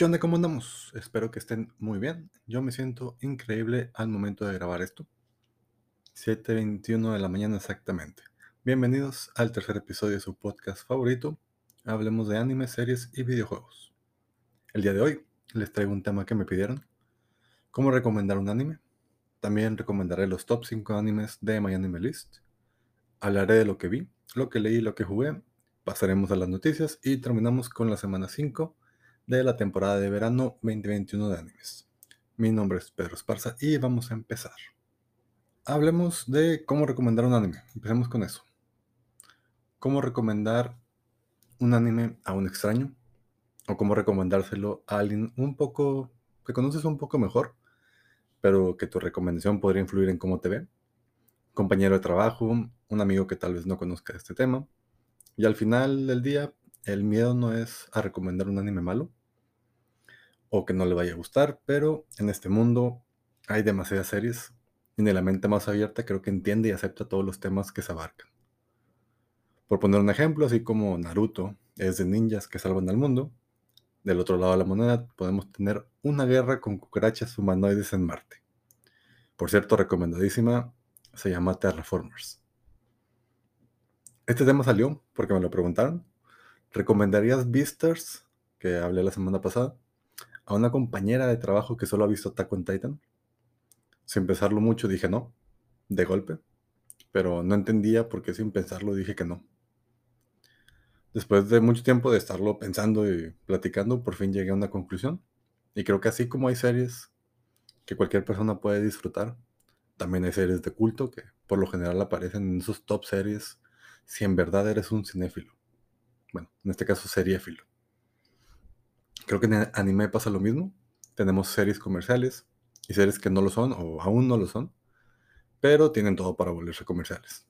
¿Qué onda? ¿Cómo andamos? Espero que estén muy bien. Yo me siento increíble al momento de grabar esto. 7:21 de la mañana exactamente. Bienvenidos al tercer episodio de su podcast favorito. Hablemos de anime, series y videojuegos. El día de hoy les traigo un tema que me pidieron. ¿Cómo recomendar un anime? También recomendaré los top 5 animes de MyAnimeList. Hablaré de lo que vi, lo que leí, lo que jugué. Pasaremos a las noticias y terminamos con la semana 5. De la temporada de verano 2021 de animes. Mi nombre es Pedro Esparza y vamos a empezar. Hablemos de cómo recomendar un anime. Empecemos con eso. ¿Cómo recomendar un anime a un extraño? ¿O cómo recomendárselo a alguien un poco que conoces un poco mejor, pero que tu recomendación podría influir en cómo te ve? Compañero de trabajo, un amigo que tal vez no conozca este tema. Y al final del día, el miedo no es a recomendar un anime malo. O que no le vaya a gustar, pero en este mundo hay demasiadas series y de la mente más abierta creo que entiende y acepta todos los temas que se abarcan. Por poner un ejemplo, así como Naruto es de ninjas que salvan al mundo, del otro lado de la moneda podemos tener una guerra con cucarachas humanoides en Marte. Por cierto, recomendadísima, se llama Terraformers. Este tema salió porque me lo preguntaron. ¿Recomendarías Vistors, que hablé la semana pasada, a una compañera de trabajo que solo ha visto Attack on Titan? Sin pensarlo mucho dije no, de golpe, pero no entendía por qué sin pensarlo dije que no. Después de mucho tiempo de estarlo pensando y platicando, por fin llegué a una conclusión. Y creo que así como hay series que cualquier persona puede disfrutar, también hay series de culto que por lo general aparecen en esos top series si en verdad eres un cinéfilo. Bueno, en este caso seriéfilo. Creo que en anime pasa lo mismo. Tenemos series comerciales y series que no lo son o aún no lo son, pero tienen todo para volverse comerciales.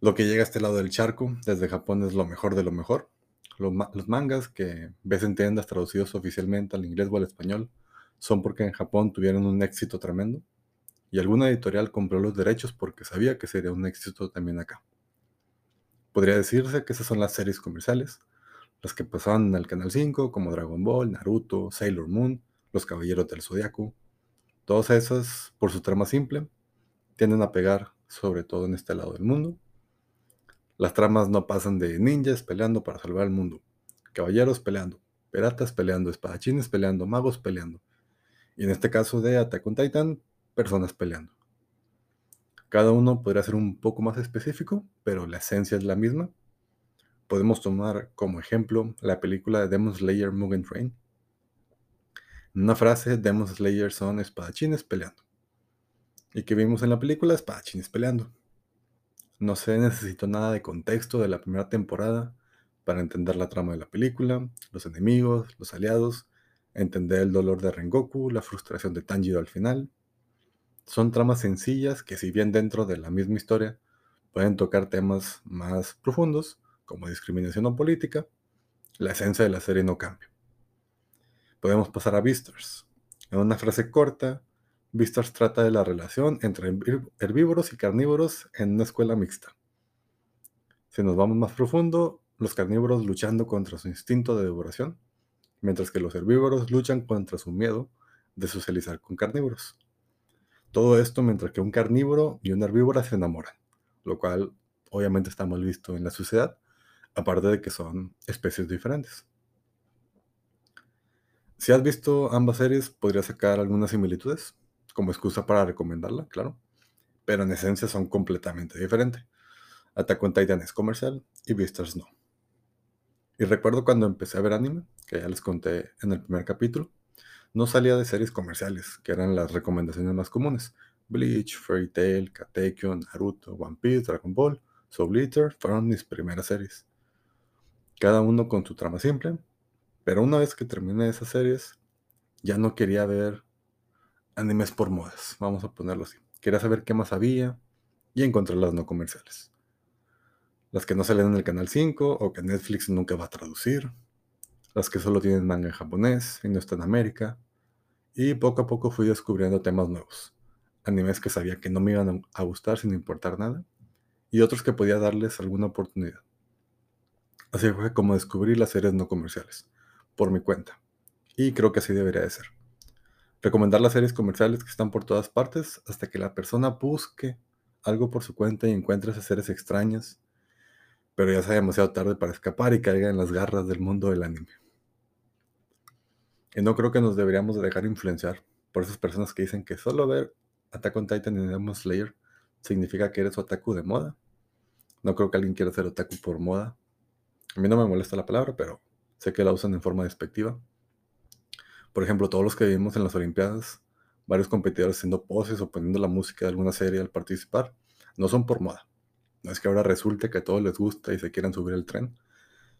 Lo que llega a este lado del charco desde Japón es lo mejor de lo mejor. Los mangas que ves en tiendas traducidos oficialmente al inglés o al español son porque en Japón tuvieron un éxito tremendo y alguna editorial compró los derechos porque sabía que sería un éxito también acá. Podría decirse que esas son las series comerciales, las que pasaban en el Canal 5, como Dragon Ball, Naruto, Sailor Moon, los Caballeros del Zodiaco. Todas esas, por su trama simple, tienden a pegar, sobre todo en este lado del mundo. Las tramas no pasan de ninjas peleando para salvar el mundo, caballeros peleando, piratas peleando, espadachines peleando, magos peleando. Y en este caso de Attack on Titan, personas peleando. Cada uno podría ser un poco más específico, pero la esencia es la misma. Podemos tomar como ejemplo la película de Demon Slayer Mugen Train. En una frase, Demon Slayer son espadachines peleando. ¿Y qué vimos en la película? Espadachines peleando. No se necesitó nada de contexto de la primera temporada para entender la trama de la película, los enemigos, los aliados, entender el dolor de Rengoku, la frustración de Tanjiro al final. Son tramas sencillas que si bien dentro de la misma historia pueden tocar temas más profundos, como discriminación o política, la esencia de la serie no cambia. Podemos pasar a Beastars. En una frase corta, Beastars trata de la relación entre herbívoros y carnívoros en una escuela mixta. Si nos vamos más profundo, los carnívoros luchando contra su instinto de devoración, mientras que los herbívoros luchan contra su miedo de socializar con carnívoros. Todo esto mientras que un carnívoro y una herbívora se enamoran, lo cual obviamente está mal visto en la sociedad, aparte de que son especies diferentes. Si has visto ambas series, podrías sacar algunas similitudes, como excusa para recomendarla, claro, pero en esencia son completamente diferentes. Attack on Titan es comercial y Beastars no. Y recuerdo cuando empecé a ver anime, que ya les conté en el primer capítulo, no salía de series comerciales, que eran las recomendaciones más comunes. Bleach, Fairy Tail, Katekyo, Naruto, One Piece, Dragon Ball, Soul Eater fueron mis primeras series. Cada uno con su trama simple, pero una vez que terminé esas series, ya no quería ver animes por modas, vamos a ponerlo así. Quería saber qué más había y encontrar las no comerciales. Las que no salen en el Canal 5 o que Netflix nunca va a traducir. Las que solo tienen manga en japonés y no está en América. Y poco a poco fui descubriendo temas nuevos. Animes que sabía que no me iban a gustar sin importar nada. Y otros que podía darles alguna oportunidad. Así fue como descubrí las series no comerciales. Por mi cuenta. Y creo que así debería de ser. Recomendar las series comerciales que están por todas partes hasta que la persona busque algo por su cuenta y encuentre esas series extrañas, pero ya sea demasiado tarde para escapar y caiga en las garras del mundo del anime. Y no creo que nos deberíamos dejar influenciar por esas personas que dicen que solo ver Attack on Titan y Demon Slayer significa que eres otaku de moda. No creo que alguien quiera ser otaku por moda. A mí no me molesta la palabra, pero sé que la usan en forma despectiva. Por ejemplo, todos los que vivimos en las Olimpiadas, varios competidores haciendo poses o poniendo la música de alguna serie al participar, no son por moda. No es que ahora resulte que a todos les gusta y se quieran subir al tren.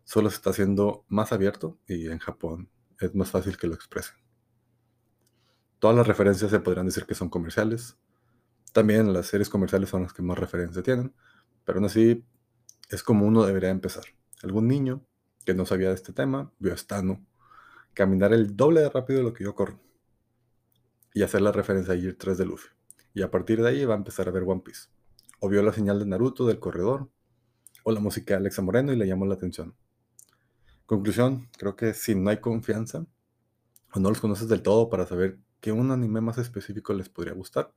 Solo se está haciendo más abierto y en Japón es más fácil que lo expresen. Todas las referencias se podrán decir que son comerciales. También las series comerciales son las que más referencia tienen, pero aún así es como uno debería empezar. Algún niño que no sabía de este tema vio a Stano caminar el doble de rápido de lo que yo corro y hacer la referencia a Gear 3 de Luffy. Y a partir de ahí va a empezar a ver One Piece. O vio la señal de Naruto del corredor o la música de Alexa Moreno y le llamó la atención. Conclusión, creo que si no hay confianza o no los conoces del todo para saber que un anime más específico les podría gustar,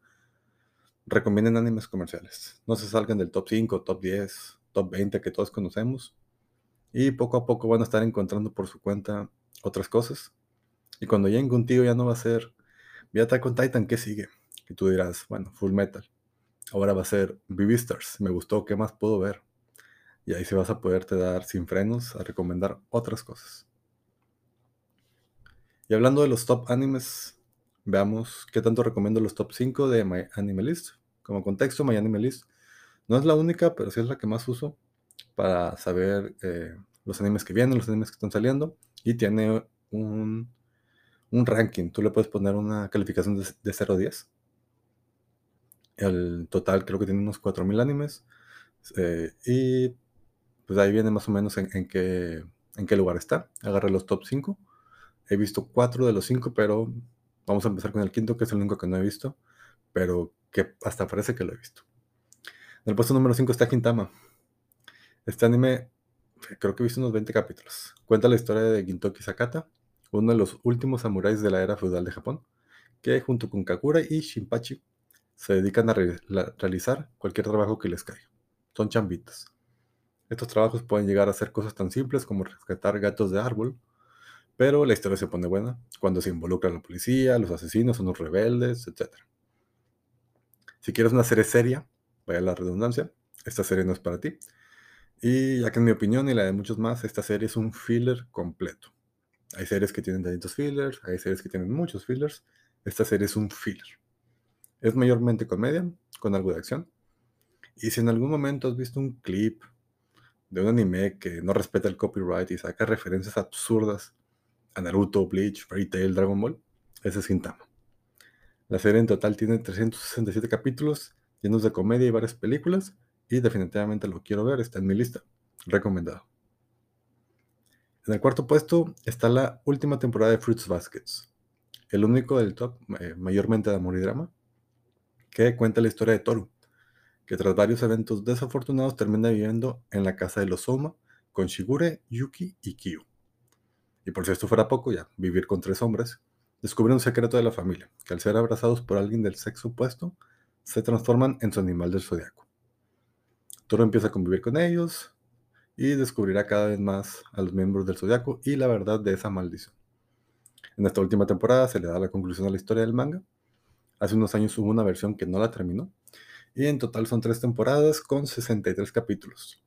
recomienden animes comerciales. No se salgan del top 5, top 10, top 20 que todos conocemos. Y poco a poco van a estar encontrando por su cuenta otras cosas. Y cuando lleguen contigo ya no va a ser vi Attack on Titan, ¿qué sigue? Y tú dirás, bueno, Fullmetal. Ahora va a ser Beastars, me gustó, ¿qué más puedo ver? Y ahí sí vas a poderte dar sin frenos a recomendar otras cosas. Y hablando de los top animes, veamos qué tanto recomiendo los top 5 de MyAnimeList. Como contexto, MyAnimeList no es la única, pero sí es la que más uso para saber los animes que vienen, los animes que están saliendo. Y tiene un ranking. Tú le puedes poner una calificación de 0 a 10. El total creo que tiene unos 4,000 animes. Y pues ahí viene más o menos en qué lugar está. Agarré los top 5. He visto 4 de los 5, pero vamos a empezar con el quinto, que es el único que no he visto. Pero que hasta parece que lo he visto. En el puesto número 5 está Gintama. Este anime creo que he visto unos 20 capítulos. Cuenta la historia de Gintoki Sakata, uno de los últimos samuráis de la era feudal de Japón, que junto con Kakura y Shinpachi se dedican a realizar cualquier trabajo que les caiga. Son chambitas. Estos trabajos pueden llegar a ser cosas tan simples como rescatar gatos de árbol, pero la historia se pone buena cuando se involucra la policía, los asesinos, unos rebeldes, etc. Si quieres una serie seria, vaya la redundancia, esta serie no es para ti. Y ya que en mi opinión y la de muchos más, esta serie es un filler completo. Hay series que tienen tantitos fillers, hay series que tienen muchos fillers. Esta serie es un filler. Es mayormente comedia, con algo de acción. Y si en algún momento has visto un clip de un anime que no respeta el copyright y saca referencias absurdas a Naruto, Bleach, Fairy Tail, Dragon Ball, ese es Gintama. La serie en total tiene 367 capítulos llenos de comedia y varias películas. Y definitivamente lo quiero ver, está en mi lista. Recomendado. En el cuarto puesto está la última temporada de Fruits Basket. El único del top, mayormente de amor y drama, que cuenta la historia de Toru, que tras varios eventos desafortunados termina viviendo en la casa de los Soma con Shigure, Yuki y Kyu. Y por si esto fuera poco, ya, vivir con 3 hombres, descubre un secreto de la familia, que al ser abrazados por alguien del sexo opuesto, se transforman en su animal del zodiaco. Toru empieza a convivir con ellos y descubrirá cada vez más a los miembros del Zodiaco y la verdad de esa maldición. En esta última temporada se le da la conclusión a la historia del manga. Hace unos años hubo una versión que no la terminó. Y en total son 3 temporadas con 63 capítulos.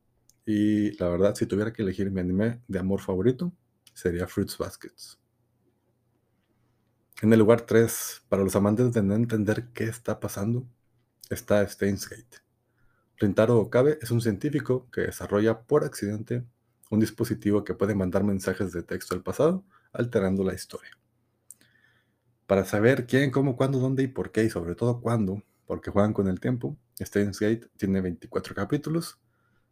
Y la verdad, si tuviera que elegir mi anime de amor favorito, sería Fruits Basket. En el lugar 3, para los amantes de no entender qué está pasando, está Steins Gate. Rintaro Okabe es un científico que desarrolla por accidente un dispositivo que puede mandar mensajes de texto al pasado, alterando la historia. Para saber quién, cómo, cuándo, dónde y por qué, y sobre todo cuándo, porque juegan con el tiempo, Steins Gate tiene 24 capítulos.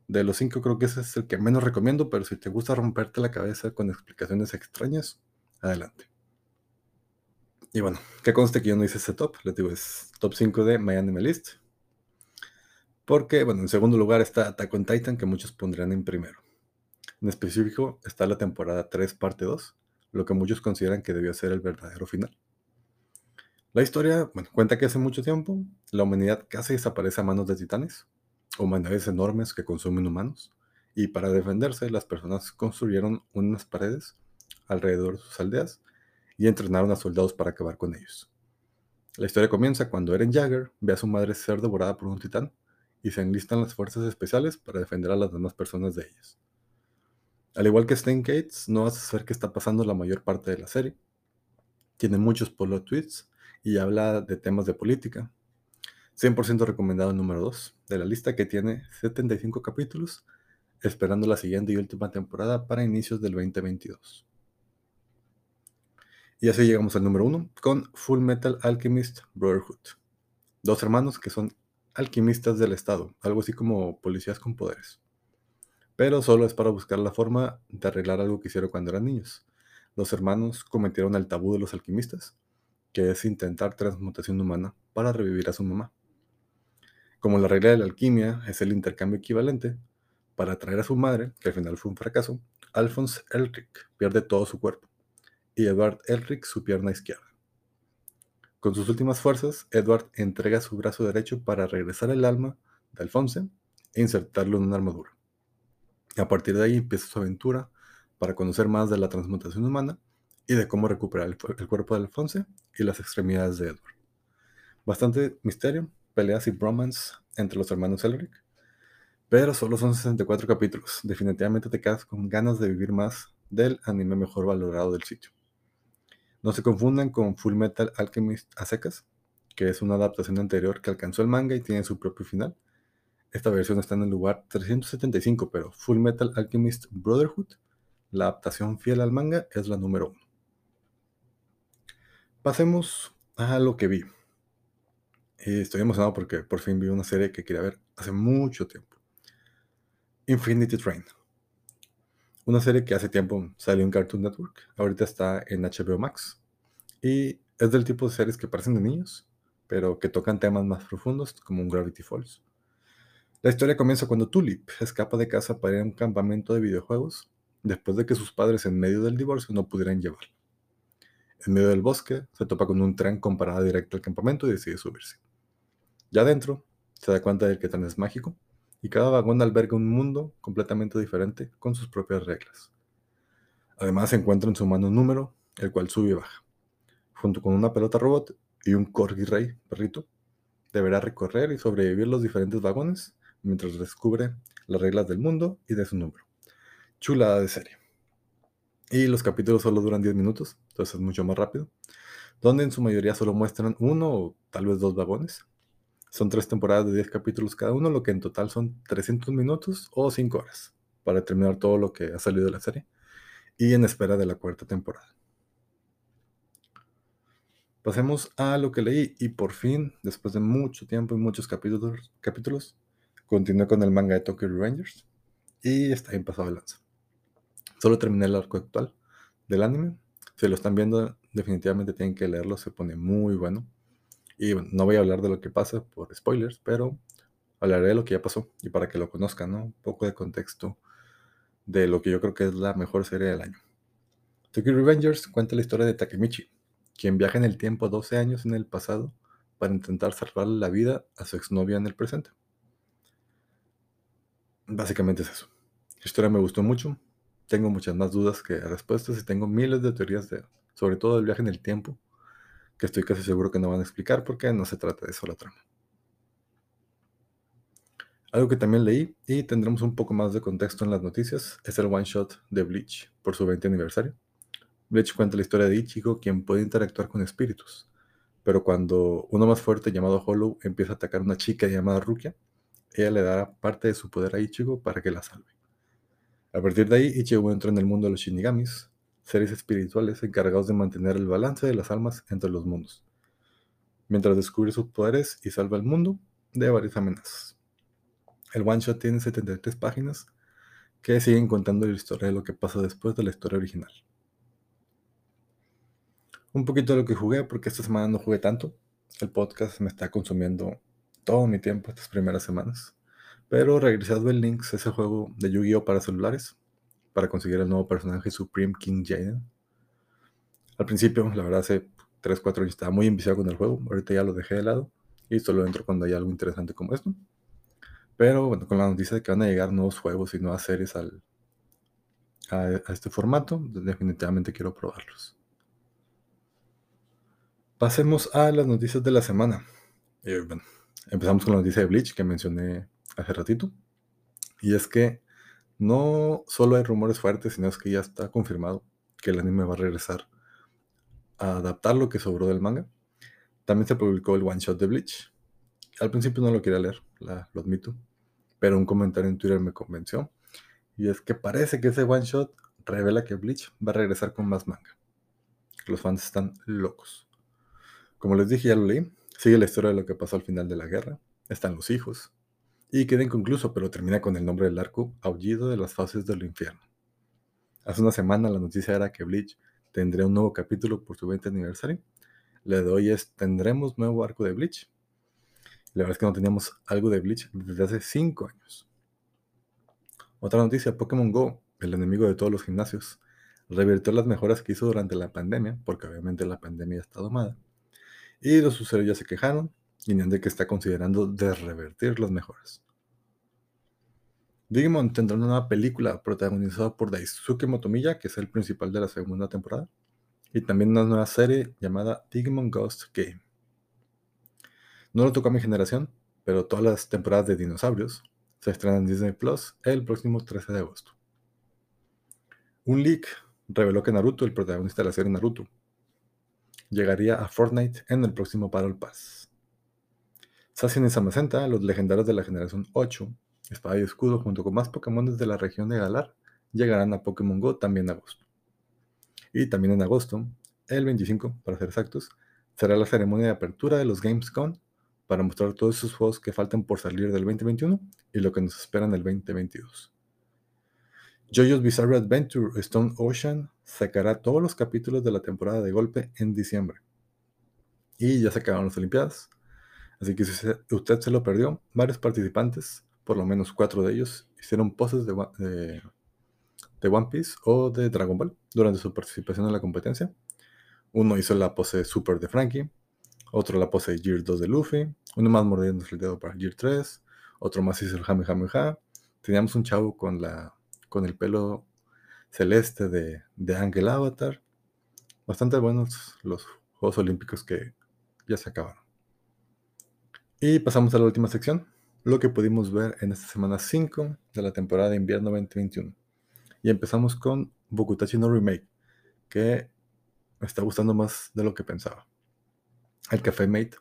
De los 5 creo que ese es el que menos recomiendo, pero si te gusta romperte la cabeza con explicaciones extrañas, adelante. Y bueno, que conste que yo no hice ese top, les digo, es top 5 de MyAnimeList. Porque, bueno, en segundo lugar está Attack on Titan, que muchos pondrán en primero. En específico está la temporada 3, parte 2, lo que muchos consideran que debió ser el verdadero final. La historia cuenta que hace mucho tiempo la humanidad casi desaparece a manos de titanes, humanidades enormes que consumen humanos, y para defenderse las personas construyeron unas paredes alrededor de sus aldeas y entrenaron a soldados para acabar con ellos. La historia comienza cuando Eren Jaeger ve a su madre ser devorada por un titán y se enlistan las fuerzas especiales para defender a las demás personas de ellas. Al igual que Stan Gates, no vas a saber qué está pasando la mayor parte de la serie. Tiene muchos plot twists y habla de temas de política. 100% recomendado número 2 de la lista, que tiene 75 capítulos, esperando la siguiente y última temporada para inicios del 2022. Y así llegamos al número 1 con Fullmetal Alchemist Brotherhood. Dos hermanos que son alquimistas del estado, algo así como policías con poderes, pero solo es para buscar la forma de arreglar algo que hicieron cuando eran niños. Los hermanos cometieron el tabú de los alquimistas, que es intentar transmutación humana para revivir a su mamá. Como la regla de la alquimia es el intercambio equivalente, para traer a su madre, que al final fue un fracaso, Alphonse Elric pierde todo su cuerpo, y Edward Elric su pierna izquierda. Con sus últimas fuerzas, Edward entrega su brazo derecho para regresar el alma de Alphonse e insertarlo en una armadura. A partir de ahí empieza su aventura para conocer más de la transmutación humana y de cómo recuperar el cuerpo de Alphonse y las extremidades de Edward. Bastante misterio, peleas y bromance entre los hermanos Elric, pero solo son 64 capítulos. Definitivamente te quedas con ganas de vivir más del anime mejor valorado del sitio. No se confundan con Fullmetal Alchemist a secas, que es una adaptación anterior que alcanzó el manga y tiene su propio final. Esta versión está en el lugar 375, pero Fullmetal Alchemist Brotherhood, la adaptación fiel al manga, es la número 1. Pasemos a lo que vi. Estoy emocionado porque por fin vi una serie que quería ver hace mucho tiempo. Infinity Train. Una serie que hace tiempo salió en Cartoon Network, ahorita está en HBO Max. Y es del tipo de series que parecen de niños, pero que tocan temas más profundos, como un Gravity Falls. La historia comienza cuando Tulip escapa de casa para ir a un campamento de videojuegos después de que sus padres, en medio del divorcio, no pudieran llevarla. En medio del bosque, se topa con un tren con parada directa al campamento y decide subirse. Ya adentro, se da cuenta de que el tren es mágico y cada vagón alberga un mundo completamente diferente con sus propias reglas. Además, se encuentra en su mano un número, el cual sube y baja. Junto con una pelota robot y un corgi rey, perrito, deberá recorrer y sobrevivir los diferentes vagones mientras descubre las reglas del mundo y de su número. Chulada de serie. Y los capítulos solo duran 10 minutos, entonces es mucho más rápido, donde en su mayoría solo muestran uno o tal vez dos vagones. Son 3 temporadas de 10 capítulos cada uno, lo que en total son 300 minutos o 5 horas, para terminar todo lo que ha salido de la serie, y en espera de la 4ª temporada. Pasemos a lo que leí, y por fin, después de mucho tiempo y muchos capítulos, continué con el manga de Tokyo Revengers y está bien pasado de lanza. Solo terminé el arco actual del anime. Si lo están viendo, definitivamente tienen que leerlo, se pone muy bueno. Y bueno, no voy a hablar de lo que pasa por spoilers, pero hablaré de lo que ya pasó y para que lo conozcan, ¿no? Un poco de contexto de lo que yo creo que es la mejor serie del año. Tokyo Revengers cuenta la historia de Takemichi, quien viaja en el tiempo 12 años en el pasado para intentar salvarle la vida a su exnovia en el presente. Básicamente es eso. La historia me gustó mucho. Tengo muchas más dudas que respuestas y tengo miles de teorías sobre todo el viaje en el tiempo, que estoy casi seguro que no van a explicar porque no se trata de eso la trama. Algo que también leí y tendremos un poco más de contexto en las noticias es el one shot de Bleach por su 20 aniversario. Bleach cuenta la historia de Ichigo, quien puede interactuar con espíritus, pero cuando uno más fuerte llamado Hollow empieza a atacar a una chica llamada Rukia, ella le dará parte de su poder a Ichigo para que la salve. A partir de ahí, Ichigo entra en el mundo de los Shinigamis, seres espirituales encargados de mantener el balance de las almas entre los mundos, mientras descubre sus poderes y salva al mundo de varias amenazas. El one shot tiene 73 páginas que siguen contando la historia de lo que pasa después de la historia original. Un poquito de lo que jugué, porque esta semana no jugué tanto. El podcast me está consumiendo todo mi tiempo estas primeras semanas, pero regresé a Duel Links, ese juego de Yu-Gi-Oh para celulares, para conseguir el nuevo personaje Supreme King Jaden. Al principio, la verdad, hace 3, 4 años estaba muy enviciado con el juego. Ahorita ya lo dejé de lado y solo entro cuando hay algo interesante como esto. Pero bueno, con la noticia de que van a llegar nuevos juegos y nuevas series a este formato, definitivamente quiero probarlos. Pasemos a las noticias de la semana. Y bueno, empezamos con la noticia de Bleach que mencioné hace ratito. Y es que no solo hay rumores fuertes, sino es que ya está confirmado que el anime va a regresar a adaptar lo que sobró del manga. También se publicó el one shot de Bleach. Al principio no lo quería leer, lo admito, pero un comentario en Twitter me convenció. Y es que parece que ese one shot revela que Bleach va a regresar con más manga. Los fans están locos. Como les dije, ya lo leí. Sigue la historia de lo que pasó al final de la guerra. Están los hijos. Y queda inconcluso, pero termina con el nombre del arco, Aullido de las Fauces del Infierno. Hace una semana la noticia era que Bleach tendría un nuevo capítulo por su 20 aniversario. La de hoy es, ¿tendremos nuevo arco de Bleach? La verdad es que no teníamos algo de Bleach desde hace 5 años. Otra noticia, Pokémon GO, el enemigo de todos los gimnasios, revirtió las mejoras que hizo durante la pandemia, porque obviamente la pandemia está domada. Y los usuarios ya se quejaron, y Nandek está considerando de revertir las mejoras. Digimon tendrá una nueva película protagonizada por Daisuke Motomiya, que es el principal de la segunda temporada, y también una nueva serie llamada Digimon Ghost Game. No lo tocó a mi generación, pero todas las temporadas de dinosaurios se estrenan en Disney Plus el próximo 13 de agosto. Un leak reveló que Naruto, el protagonista de la serie Naruto, llegaría a Fortnite en el próximo Battle Pass. Sashin y Samacenta, los legendarios de la generación 8, Espada y Escudo, junto con más Pokémon de la región de Galar, llegarán a Pokémon GO también en agosto. Y también en agosto, el 25, para ser exactos, será la ceremonia de apertura de los Gamescom para mostrar todos esos juegos que faltan por salir del 2021 y lo que nos espera en el 2022. JoJo's Bizarre Adventure Stone Ocean sacará todos los capítulos de la temporada de golpe en diciembre. Y ya se acabaron las Olimpiadas, así que si usted se lo perdió, varios participantes, por lo menos 4 de ellos, hicieron poses de One Piece o de Dragon Ball durante su participación en la competencia. Uno hizo la pose Super de Frankie, otro la pose Gear 2 de Luffy, uno más mordiéndose el dedo para Gear 3, otro más hizo el Jamejameja. Teníamos un chavo con el pelo celeste de Ángel Avatar. Bastante buenos los Juegos Olímpicos que ya se acabaron. Y pasamos a la última sección, lo que pudimos ver en esta semana 5 de la temporada de invierno 2021. Y empezamos con Bokutachi no Remake, que me está gustando más de lo que pensaba. El Café Mate,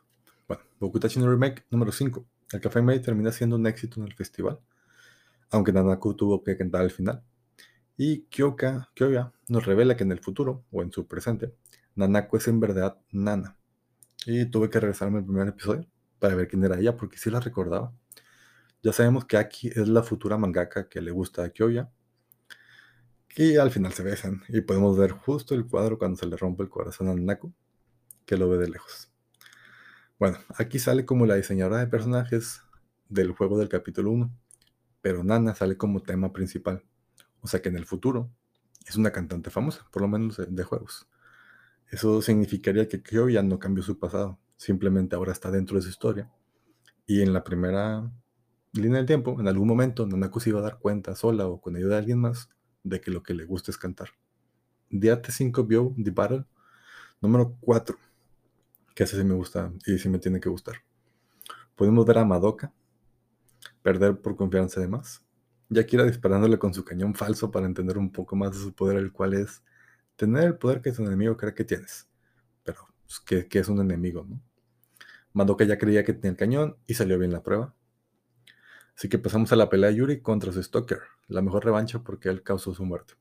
bueno, Bokutachi no Remake número 5. El Café Mate termina siendo un éxito en el festival, aunque Nanako tuvo que cantar al final. Y Kyoya nos revela que en el futuro, o en su presente, Nanako es en verdad Nana. Y tuve que regresarme al primer episodio para ver quién era ella, porque sí la recordaba. Ya sabemos que Aki es la futura mangaka que le gusta a Kyoya, y al final se besan, y podemos ver justo el cuadro cuando se le rompe el corazón a Nanako, que lo ve de lejos. Bueno, Aki sale como la diseñadora de personajes del juego del capítulo 1, pero Nana sale como tema principal, o sea que en el futuro es una cantante famosa, por lo menos de juegos. Eso significaría que Kyoya no cambió su pasado, simplemente ahora está dentro de su historia. Y en la primera línea del tiempo, en algún momento, Nanako se iba a dar cuenta sola o con ayuda de alguien más de que lo que le gusta es cantar. Deate 5 Bio The Battle número 4, que ese sí me gusta y sí me tiene que gustar. Podemos ver a Madoka perder por confianza de más, Yakira disparándole con su cañón falso para entender un poco más de su poder, el cual es tener el poder que tu enemigo cree que tienes, pero que es un enemigo, ¿no? Madoka ya creía que tenía el cañón y salió bien la prueba. Así que pasamos a la pelea de Yuri contra su Stalker, la mejor revancha porque él causó su muerte.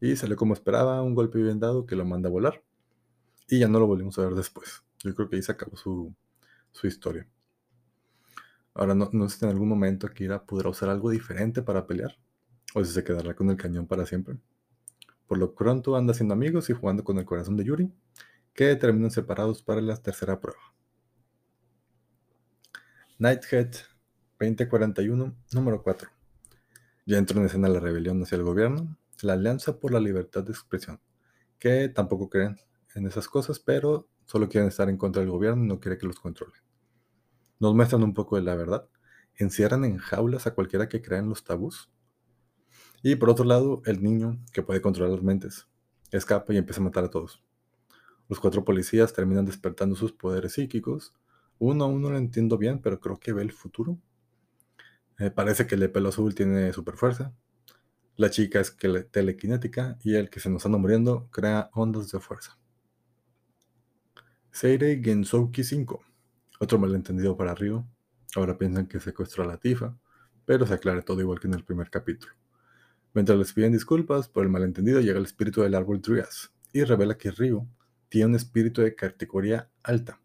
Y salió como esperaba, un golpe bien dado que lo manda a volar. Y ya no lo volvimos a ver después. Yo creo que ahí se acabó su historia. Ahora no sé si en algún momento Akira podrá usar algo diferente para pelear, o si se quedará con el cañón para siempre. Por lo pronto anda siendo amigos y jugando con el corazón de Yuri, que terminan separados para la tercera prueba. Nighthead 2041, número 4. Ya entró en escena la rebelión hacia el gobierno, la Alianza por la Libertad de Expresión, que tampoco creen en esas cosas, pero solo quieren estar en contra del gobierno y no quieren que los controlen. Nos muestran un poco de la verdad. Encierran en jaulas a cualquiera que crea en los tabús. Y por otro lado, el niño, que puede controlar las mentes, escapa y empieza a matar a todos. Los 4 policías terminan despertando sus poderes psíquicos. Uno aún no lo entiendo bien, pero creo que ve el futuro. Parece que el de pelo azul tiene super fuerza. La chica es telequinética y el que se nos anda muriendo crea ondas de fuerza. Seirei Gensouki 5. Otro malentendido para Ryo. Ahora piensan que secuestró a la Tifa, pero se aclara todo igual que en el primer capítulo. Mientras les piden disculpas por el malentendido, llega el espíritu del árbol Dryas y revela que Ryo tiene un espíritu de categoría alta.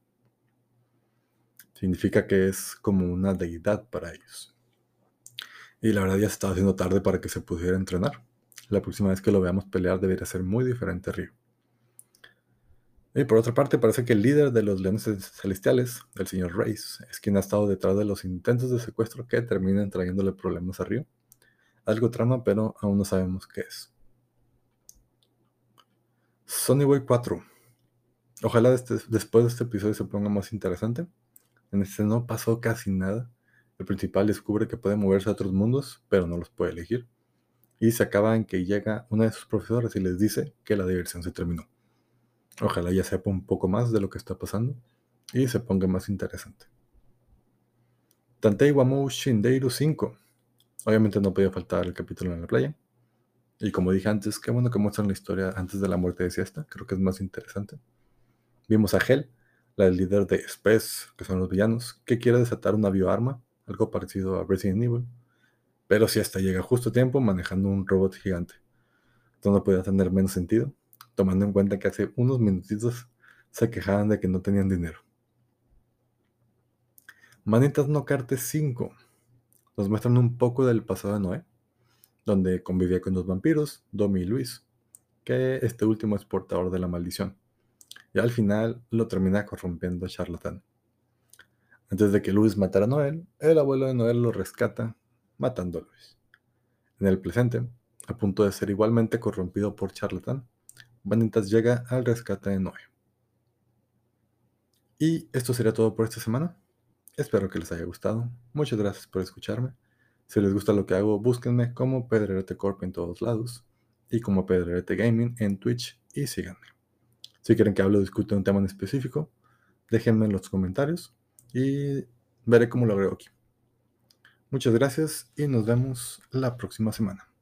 Significa que es como una deidad para ellos. Y la verdad ya se estaba haciendo tarde para que se pudiera entrenar. La próxima vez que lo veamos pelear debería ser muy diferente a Ryo. Y por otra parte, parece que el líder de los leones celestiales, el señor Reyes, es quien ha estado detrás de los intentos de secuestro que terminan trayéndole problemas a Ryo. Algo trama, pero aún no sabemos qué es. Sonny Boy 4. Ojalá después de este episodio se ponga más interesante. En este no pasó casi nada. El principal descubre que puede moverse a otros mundos, pero no los puede elegir. Y se acaba en que llega una de sus profesoras y les dice que la diversión se terminó. Ojalá ya sepa un poco más de lo que está pasando y se ponga más interesante. Tantei wa Mou Shindeiru 5. Obviamente no podía faltar el capítulo en la playa. Y como dije antes, qué bueno que muestran la historia antes de la muerte de Siesta. Creo que es más interesante. Vimos a Hel, la líder de Spes, que son los villanos, que quiere desatar una bioarma, algo parecido a Resident Evil. Pero Siesta llega justo a tiempo manejando un robot gigante. Esto no podía tener menos sentido, tomando en cuenta que hace unos minutitos se quejaban de que no tenían dinero. Manitas no Carte 5. Nos muestran un poco del pasado de Noé, donde convivía con los vampiros, Domi y Luis, que este último es portador de la maldición, y al final lo termina corrompiendo a Charlatán. Antes de que Luis matara a Noel, el abuelo de Noel lo rescata, matando a Luis. En el presente, a punto de ser igualmente corrompido por Charlatán, Vanitas llega al rescate de Noé. Y esto sería todo por esta semana. Espero que les haya gustado. Muchas gracias por escucharme. Si les gusta lo que hago, búsquenme como Pedrerete Corp en todos lados y como Pedrerete Gaming en Twitch y síganme. Si quieren que hable o discuta un tema en específico, déjenme en los comentarios y veré cómo lo agrego aquí. Muchas gracias y nos vemos la próxima semana.